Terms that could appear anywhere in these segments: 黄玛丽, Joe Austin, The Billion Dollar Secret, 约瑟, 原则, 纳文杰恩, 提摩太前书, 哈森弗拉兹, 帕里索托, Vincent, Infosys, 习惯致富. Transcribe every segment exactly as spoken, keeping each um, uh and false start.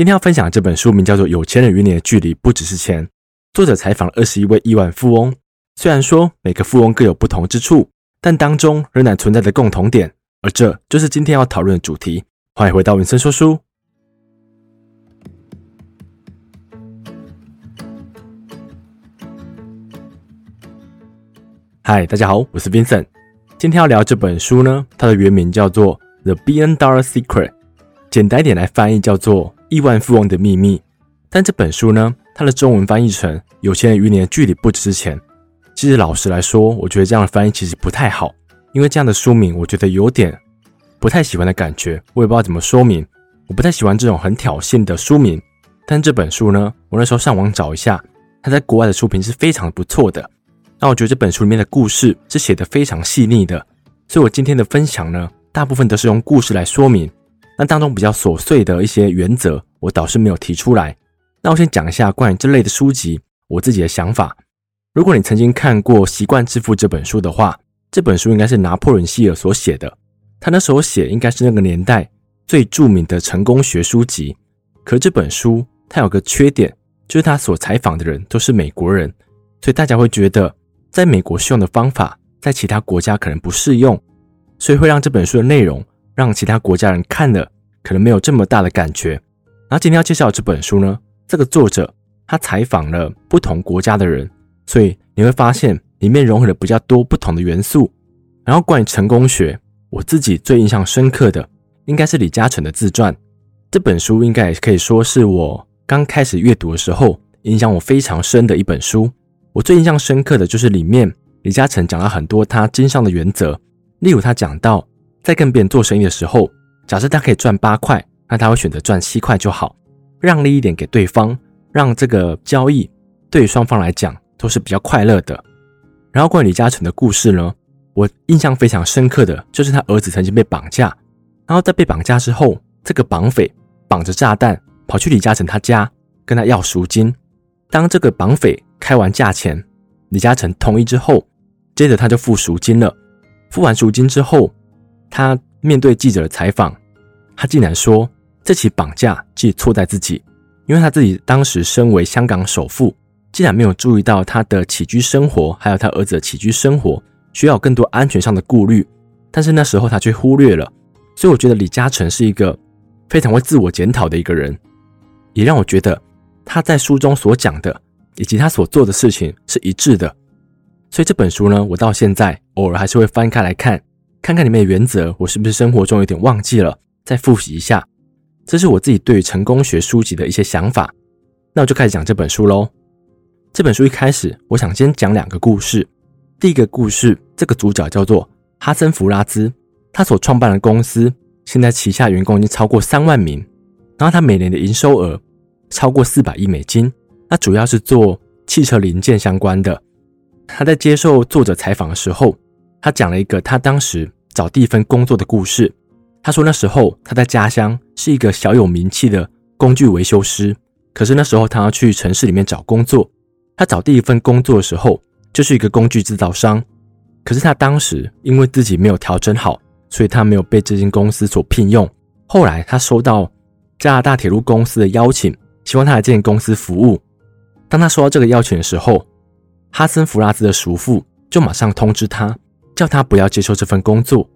今天要分享的这本书名叫做《有钱人与你的距离不只是钱》，作者采访了二十一位亿万富翁。虽然说每个富翁各有不同之处，但当中仍然存在着共同点，而这就是今天要讨论的主题。欢迎回到Vincent说书。嗨，大家好，我是 Vincent。今天要聊这本书呢，它的原名叫做 The Billion Dollar Secret， 简单一点来翻译叫做亿万富翁的秘密。但这本书呢，它的中文翻译成有钱人与你的距离不只是钱。其实老实来说，我觉得这样的翻译其实不太好，因为这样的书名我觉得有点不太喜欢的感觉，我也不知道怎么说明。我不太喜欢这种很挑衅的书名，但这本书呢，我那时候上网找一下，它在国外的书评是非常不错的。那我觉得这本书里面的故事是写得非常细腻的，所以我今天的分享呢，大部分都是用故事来说明。那当中比较琐碎的一些原则，我倒是没有提出来。那我先讲一下关于这类的书籍我自己的想法。如果你曾经看过《习惯致富》这本书的话，这本书应该是拿破仑希尔所写的，他那时候写应该是那个年代最著名的成功学书籍。可这本书它有个缺点，就是他所采访的人都是美国人，所以大家会觉得在美国适用的方法在其他国家可能不适用，所以会让这本书的内容让其他国家人看了可能没有这么大的感觉。然后今天要介绍这本书呢，这个作者他采访了不同国家的人，所以你会发现里面融合了比较多不同的元素。然后关于成功学，我自己最印象深刻的应该是李嘉诚的自传。这本书应该也可以说是我刚开始阅读的时候影响我非常深的一本书。我最印象深刻的就是里面李嘉诚讲到很多他经商的原则，例如他讲到在跟别人做生意的时候，假设他可以赚八块，那他会选择赚七块就好，让利一点给对方，让这个交易对于双方来讲都是比较快乐的。然后关于李嘉诚的故事呢，我印象非常深刻的就是他儿子曾经被绑架，然后在被绑架之后，这个绑匪绑着炸弹跑去李嘉诚他家跟他要赎金。当这个绑匪开完价钱，李嘉诚同意之后，接着他就付赎金了。付完赎金之后，他面对记者的采访，他竟然说这起绑架其实错在自己，因为他自己当时身为香港首富，竟然没有注意到他的起居生活还有他儿子的起居生活需要有更多安全上的顾虑，但是那时候他却忽略了。所以我觉得李嘉诚是一个非常会自我检讨的一个人，也让我觉得他在书中所讲的以及他所做的事情是一致的。所以这本书呢，我到现在偶尔还是会翻开来看，看看里面的原则我是不是生活中有点忘记了，再复习一下。这是我自己对于成功学书籍的一些想法。那我就开始讲这本书咯。这本书一开始我想先讲两个故事。第一个故事，这个主角叫做哈森弗拉兹，他所创办的公司现在旗下员工已经超过三万名，然后他每年的营收额超过四百亿美金，那主要是做汽车零件相关的。他在接受作者采访的时候，他讲了一个他当时找第一份工作的故事。他说那时候他在家乡是一个小有名气的工具维修师，可是那时候他要去城市里面找工作。他找第一份工作的时候就是一个工具制造商，可是他当时因为自己没有调整好，所以他没有被这间公司所聘用。后来他收到加拿大铁路公司的邀请，希望他来这间公司服务。当他收到这个邀请的时候，哈森弗拉兹的叔父就马上通知他，叫他不要接受这份工作。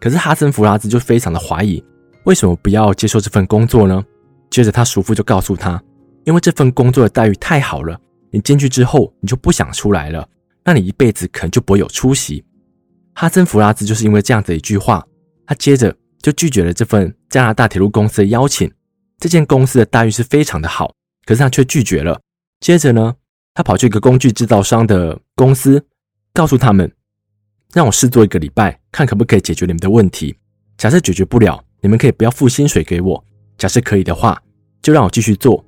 可是哈森弗拉兹就非常的怀疑，为什么不要接受这份工作呢？接着他叔父就告诉他，因为这份工作的待遇太好了，你进去之后你就不想出来了，那你一辈子可能就不会有出息。哈森弗拉兹就是因为这样子一句话，他接着就拒绝了这份加拿大铁路公司的邀请。这间公司的待遇是非常的好，可是他却拒绝了。接着呢，他跑去一个工具制造商的公司，告诉他们，让我试做一个礼拜，看可不可以解决你们的问题。假设解决不了，你们可以不要付薪水给我，假设可以的话，就让我继续做。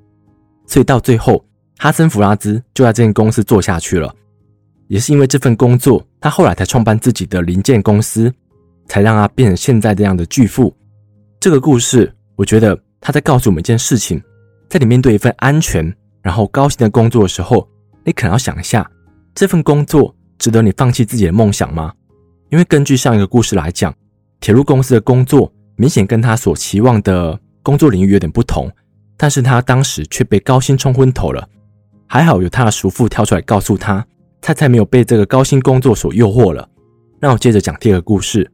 所以到最后，哈森弗拉兹就在这间公司做下去了。也是因为这份工作，他后来才创办自己的零件公司，才让他变成现在这样的巨富。这个故事我觉得他在告诉我们一件事情，在你面对一份安全然后高兴的工作的时候，你可能要想一下，这份工作值得你放弃自己的梦想吗？因为根据上一个故事来讲，铁路公司的工作明显跟他所期望的工作领域有点不同，但是他当时却被高薪冲昏头了。还好有他的叔父跳出来告诉他，他才没有被这个高薪工作所诱惑了。让我接着讲第二个故事。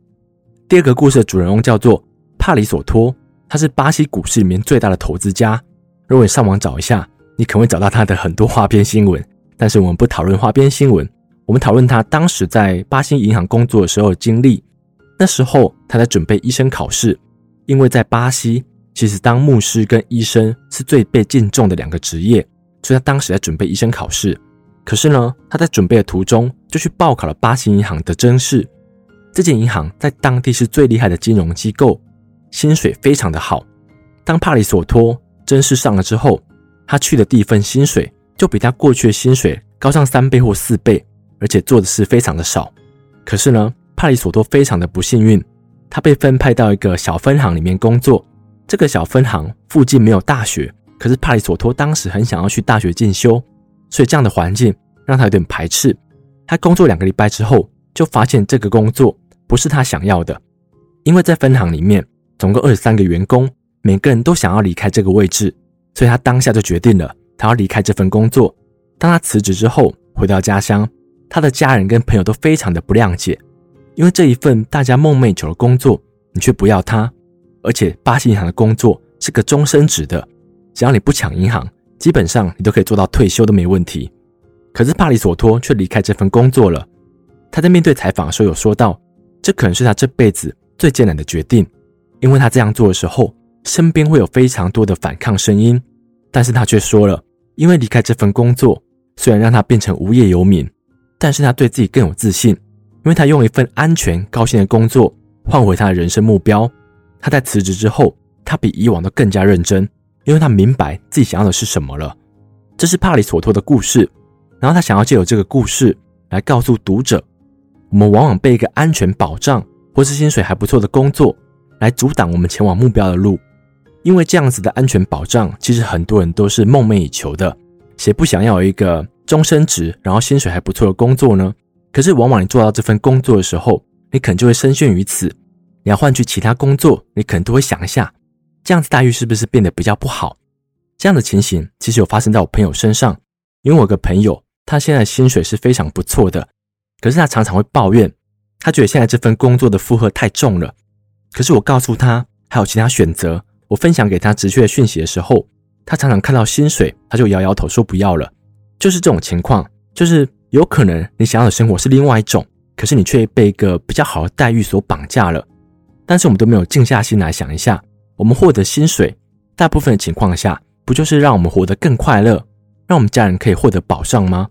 第二个故事的主人翁叫做帕里索托，他是巴西股市里面最大的投资家。如果你上网找一下，你可能会找到他的很多花边新闻，但是我们不讨论花边新闻，我们讨论他当时在巴西银行工作的时候的经历。那时候他在准备医生考试，因为在巴西其实当牧师跟医生是最被敬重的两个职业，所以他当时在准备医生考试。可是呢，他在准备的途中就去报考了巴西银行的甄试。这间银行在当地是最厉害的金融机构，薪水非常的好。当帕里索托甄试上了之后，他去的第一份薪水就比他过去的薪水高上三倍或四倍，而且做的事非常的少。可是呢，帕里索托非常的不幸运，他被分派到一个小分行里面工作。这个小分行附近没有大学，可是帕里索托当时很想要去大学进修，所以这样的环境让他有点排斥。他工作两个礼拜之后，就发现这个工作不是他想要的，因为在分行里面总共二十三个员工，每个人都想要离开这个位置，所以他当下就决定了他要离开这份工作。当他辞职之后回到家乡，他的家人跟朋友都非常的不谅解，因为这一份大家梦寐以求的工作你却不要它，而且巴西银行的工作是个终身职的，只要你不抢银行，基本上你都可以做到退休都没问题。可是帕里索托却离开这份工作了。他在面对采访的时候有说到，这可能是他这辈子最艰难的决定，因为他这样做的时候身边会有非常多的反抗声音，但是他却说了，因为离开这份工作虽然让他变成无业游民，但是他对自己更有自信，因为他用一份安全高薪的工作换回他的人生目标。他在辞职之后，他比以往都更加认真，因为他明白自己想要的是什么了。这是帕里索托的故事，然后他想要借由这个故事来告诉读者，我们往往被一个安全保障或是薪水还不错的工作来阻挡我们前往目标的路，因为这样子的安全保障其实很多人都是梦寐以求的，谁不想要有一个终身职然后薪水还不错的工作呢？可是往往你做到这份工作的时候，你可能就会深陷于此，你要换去其他工作，你可能都会想一下，这样子待遇是不是变得比较不好。这样的情形其实有发生在我朋友身上，因为我有个朋友他现在薪水是非常不错的，可是他常常会抱怨，他觉得现在这份工作的负荷太重了。可是我告诉他还有其他选择，我分享给他直接的讯息的时候，他常常看到薪水他就摇摇头说不要了。就是这种情况，就是有可能你想要的生活是另外一种，可是你却被一个比较好的待遇所绑架了。但是我们都没有静下心来想一下，我们获得薪水大部分的情况下不就是让我们活得更快乐，让我们家人可以获得保障吗？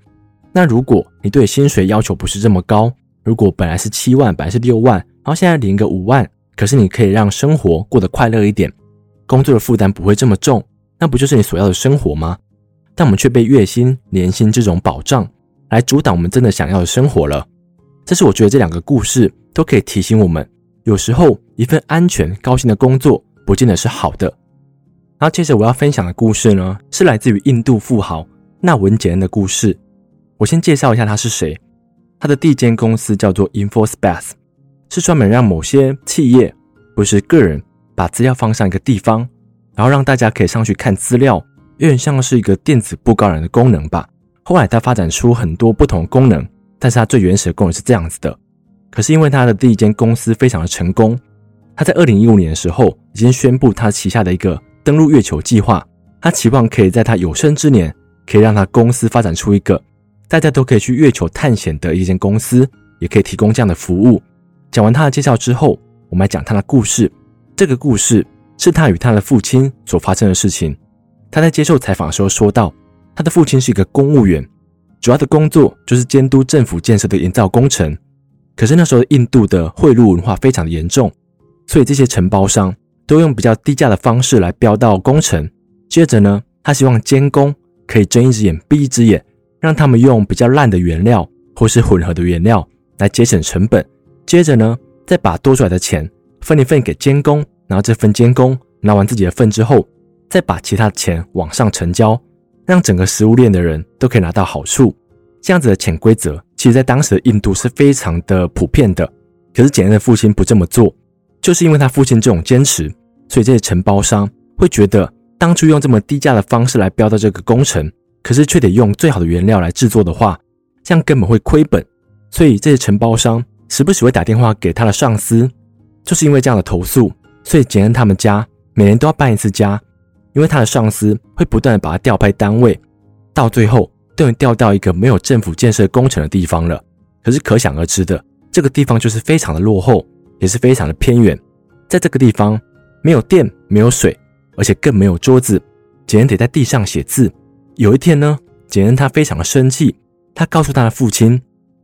那如果你对薪水要求不是这么高，如果本来是七万，本来是六万，然后现在领个五万，可是你可以让生活过得快乐一点，工作的负担不会这么重，那不就是你所要的生活吗？但我们却被月薪、年薪这种保障来阻挡我们真的想要的生活了。这是我觉得这两个故事都可以提醒我们，有时候一份安全、高薪的工作不见得是好的。然后接着我要分享的故事呢，是来自于印度富豪纳文杰恩的故事。我先介绍一下他是谁。他的第一间公司叫做 Infosys， 是专门让某些企业不是个人把资料放上一个地方，然后让大家可以上去看资料，有点像是一个电子布告栏的功能吧。后来它发展出很多不同的功能，但是它最原始的功能是这样子的。可是因为它的第一间公司非常的成功，它在二零一五年的时候已经宣布它旗下的一个登陆月球计划，它期望可以在它有生之年可以让它公司发展出一个大家都可以去月球探险的一间公司，也可以提供这样的服务。讲完他的介绍之后，我们来讲他的故事。这个故事是他与他的父亲所发生的事情。他在接受采访的时候说到，他的父亲是一个公务员，主要的工作就是监督政府建设的营造工程。可是那时候印度的贿赂文化非常的严重，所以这些承包商都用比较低价的方式来标到工程。接着呢，他希望监工可以睁一只眼闭一只眼，让他们用比较烂的原料或是混合的原料来节省成本，接着呢再把多出来的钱分一份给监工，然后这份监工拿完自己的份之后，再把其他的钱往上成交，让整个食物链的人都可以拿到好处。这样子的潜规则其实在当时的印度是非常的普遍的。可是简恩的父亲不这么做，就是因为他父亲这种坚持，所以这些承包商会觉得当初用这么低价的方式来标到这个工程，可是却得用最好的原料来制作的话，这样根本会亏本。所以这些承包商时不时会打电话给他的上司，就是因为这样的投诉，所以简恩他们家每年都要搬一次家，因为他的上司会不断的把他调派单位，到最后都能调到一个没有政府建设工程的地方了。可是可想而知的，这个地方就是非常的落后，也是非常的偏远。在这个地方没有电，没有水，而且更没有桌子，简恩得在地上写字。有一天呢，简恩他非常的生气，他告诉他的父亲，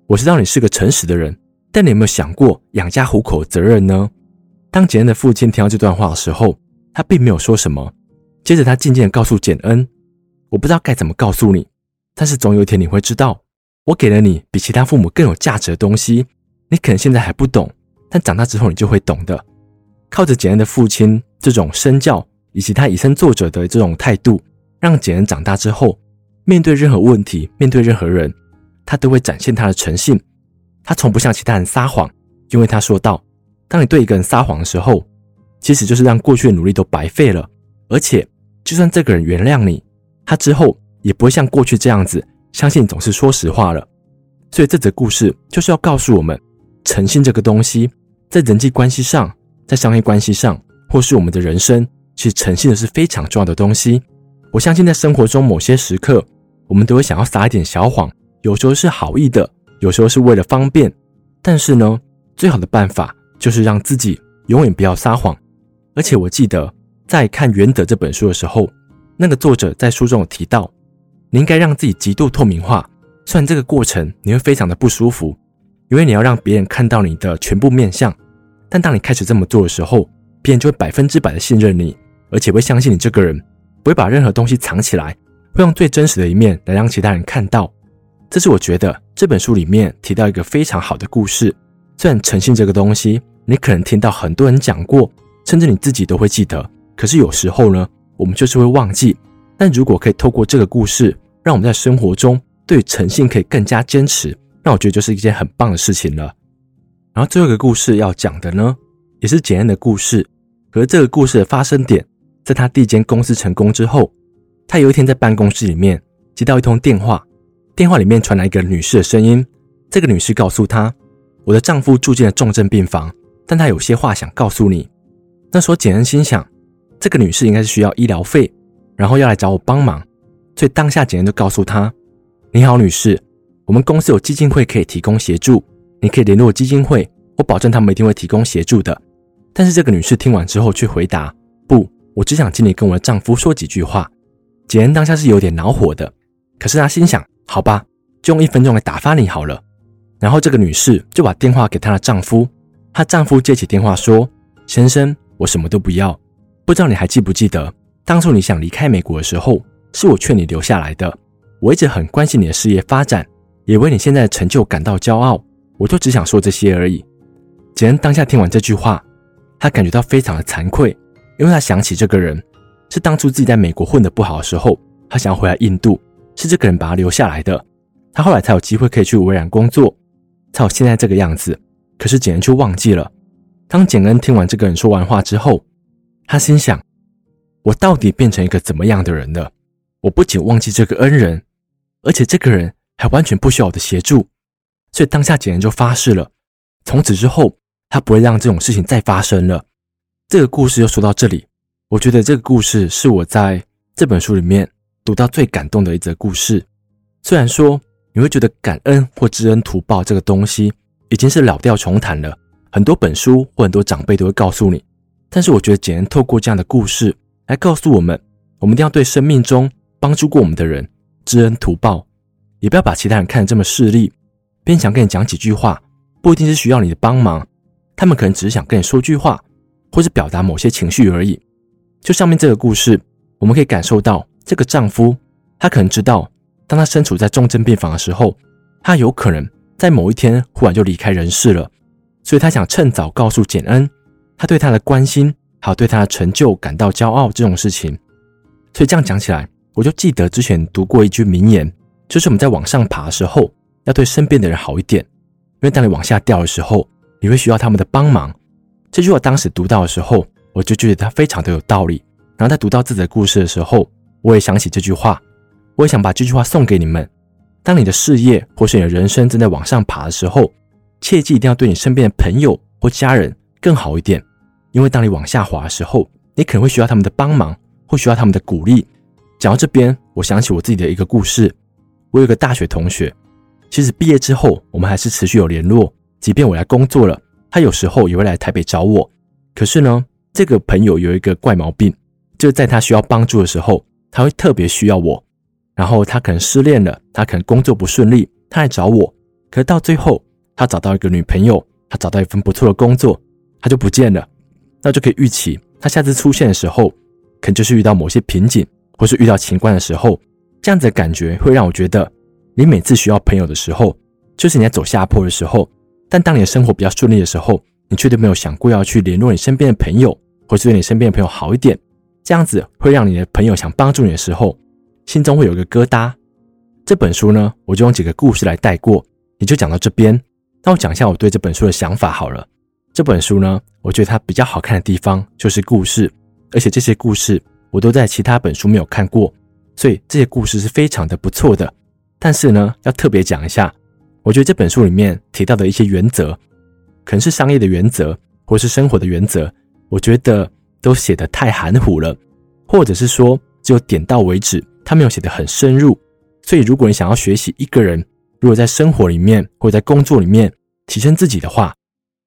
我知道你是个诚实的人，但你有没有想过养家糊口的责任呢？当简恩的父亲听到这段话的时候，他并没有说什么。接着他静静地告诉简恩，我不知道该怎么告诉你，但是总有一天你会知道，我给了你比其他父母更有价值的东西，你可能现在还不懂，但长大之后你就会懂的。靠着简恩的父亲这种身教以及他以身作则的这种态度，让简恩长大之后面对任何问题，面对任何人，他都会展现他的诚信。他从不向其他人撒谎，因为他说道，当你对一个人撒谎的时候，其实就是让过去的努力都白费了，而且就算这个人原谅你，他之后也不会像过去这样子相信你总是说实话了。所以这则故事就是要告诉我们，诚信这个东西在人际关系上，在商业关系上，或是我们的人生，其实诚信是非常重要的东西。我相信在生活中某些时刻，我们都会想要撒一点小谎，有时候是好意的，有时候是为了方便，但是呢，最好的办法就是让自己永远不要撒谎。而且我记得在看《原则》这本书的时候，那个作者在书中有提到，你应该让自己极度透明化，虽然这个过程你会非常的不舒服，因为你要让别人看到你的全部面相，但当你开始这么做的时候，别人就会百分之百的信任你，而且会相信你这个人不会把任何东西藏起来，会用最真实的一面来让其他人看到。这是我觉得这本书里面提到一个非常好的故事。虽然诚信这个东西你可能听到很多人讲过，甚至你自己都会记得，可是有时候呢，我们就是会忘记。但如果可以透过这个故事，让我们在生活中对诚信可以更加坚持，那我觉得就是一件很棒的事情了。然后最后一个故事要讲的呢，也是简恩的故事。可是这个故事的发生点在他第一间公司成功之后，他有一天在办公室里面接到一通电话，电话里面传来一个女士的声音。这个女士告诉她，我的丈夫住进了重症病房，但她有些话想告诉你。那时候简恩心想，这个女士应该是需要医疗费，然后要来找我帮忙，所以当下简恩就告诉她，你好女士，我们公司有基金会可以提供协助，你可以联络基金会，我保证他们一定会提供协助的。但是这个女士听完之后却回答，不，我只想请你跟我的丈夫说几句话。简恩当下是有点恼火的，可是她心想，好吧，就用一分钟来打发你好了。然后这个女士就把电话给她的丈夫，她丈夫接起电话说，先生，我什么都不要，不知道你还记不记得，当初你想离开美国的时候，是我劝你留下来的，我一直很关心你的事业发展，也为你现在的成就感到骄傲，我就只想说这些而已。简恩当下听完这句话，她感觉到非常的惭愧，因为她想起这个人是当初自己在美国混得不好的时候，她想要回来印度，是这个人把他留下来的，他后来才有机会可以去微软工作，才有现在这个样子。可是简恩却忘记了。当简恩听完这个人说完话之后，他心想，我到底变成一个怎么样的人了？我不仅忘记这个恩人，而且这个人还完全不需要我的协助。所以当下简恩就发誓了，从此之后他不会让这种事情再发生了。这个故事就说到这里，我觉得这个故事是我在这本书里面读到最感动的一则故事。虽然说你会觉得感恩或知恩图报这个东西已经是老调重弹了，很多本书或很多长辈都会告诉你，但是我觉得简恩透过这样的故事来告诉我们，我们一定要对生命中帮助过我们的人知恩图报，也不要把其他人看得这么势利。别人想跟你讲几句话，不一定是需要你的帮忙，他们可能只是想跟你说句话，或是表达某些情绪而已。就上面这个故事，我们可以感受到这个丈夫，他可能知道，当他身处在重症病房的时候，他有可能在某一天忽然就离开人世了，所以他想趁早告诉简恩，他对他的关心，还有对他的成就感到骄傲这种事情。所以这样讲起来，我就记得之前读过一句名言，就是我们在往上爬的时候，要对身边的人好一点，因为当你往下掉的时候，你会需要他们的帮忙。这句话当时读到的时候，我就觉得它非常的有道理，然后在读到自己的故事的时候，我也想起这句话，我也想把这句话送给你们。当你的事业或是你的人生正在往上爬的时候，切记一定要对你身边的朋友或家人更好一点，因为当你往下滑的时候，你可能会需要他们的帮忙，或需要他们的鼓励。讲到这边，我想起我自己的一个故事。我有一个大学同学，其实毕业之后我们还是持续有联络，即便我来工作了，他有时候也会来台北找我。可是呢，这个朋友有一个怪毛病，就是在他需要帮助的时候，他会特别需要我。然后他可能失恋了，他可能工作不顺利，他来找我。可是到最后，他找到一个女朋友，他找到一份不错的工作，他就不见了。那就可以预期，他下次出现的时候，可能就是遇到某些瓶颈，或是遇到情关的时候。这样子的感觉会让我觉得，你每次需要朋友的时候，就是你在走下坡的时候，但当你的生活比较顺利的时候，你绝对没有想过要去联络你身边的朋友，或是对你身边的朋友好一点。这样子会让你的朋友想帮助你的时候，心中会有一个疙瘩。这本书呢，我就用几个故事来带过，也就讲到这边。那我讲一下我对这本书的想法好了。这本书呢，我觉得它比较好看的地方就是故事，而且这些故事我都在其他本书没有看过，所以这些故事是非常的不错的。但是呢，要特别讲一下，我觉得这本书里面提到的一些原则，可能是商业的原则或是生活的原则，我觉得都写得太含糊了，或者是说只有点到为止，他没有写得很深入。所以如果你想要学习一个人如果在生活里面或者在工作里面提升自己的话，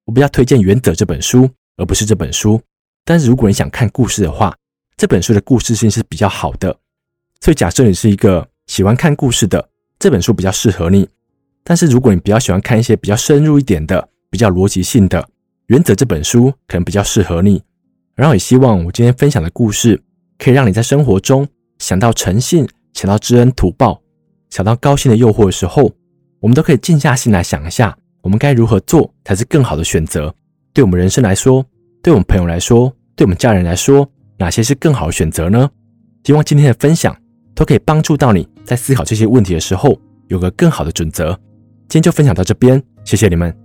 我比较推荐《原则》这本书，而不是这本书。但是如果你想看故事的话，这本书的故事性是比较好的，所以假设你是一个喜欢看故事的，这本书比较适合你。但是如果你比较喜欢看一些比较深入一点的、比较逻辑性的，《原则》这本书可能比较适合你。然后也希望我今天分享的故事可以让你在生活中想到诚信、想到知恩图报、想到高兴的诱惑的时候，我们都可以静下心来想一下，我们该如何做才是更好的选择。对我们人生来说，对我们朋友来说，对我们家人来说，哪些是更好的选择呢？希望今天的分享都可以帮助到你在思考这些问题的时候有个更好的准则。今天就分享到这边，谢谢你们。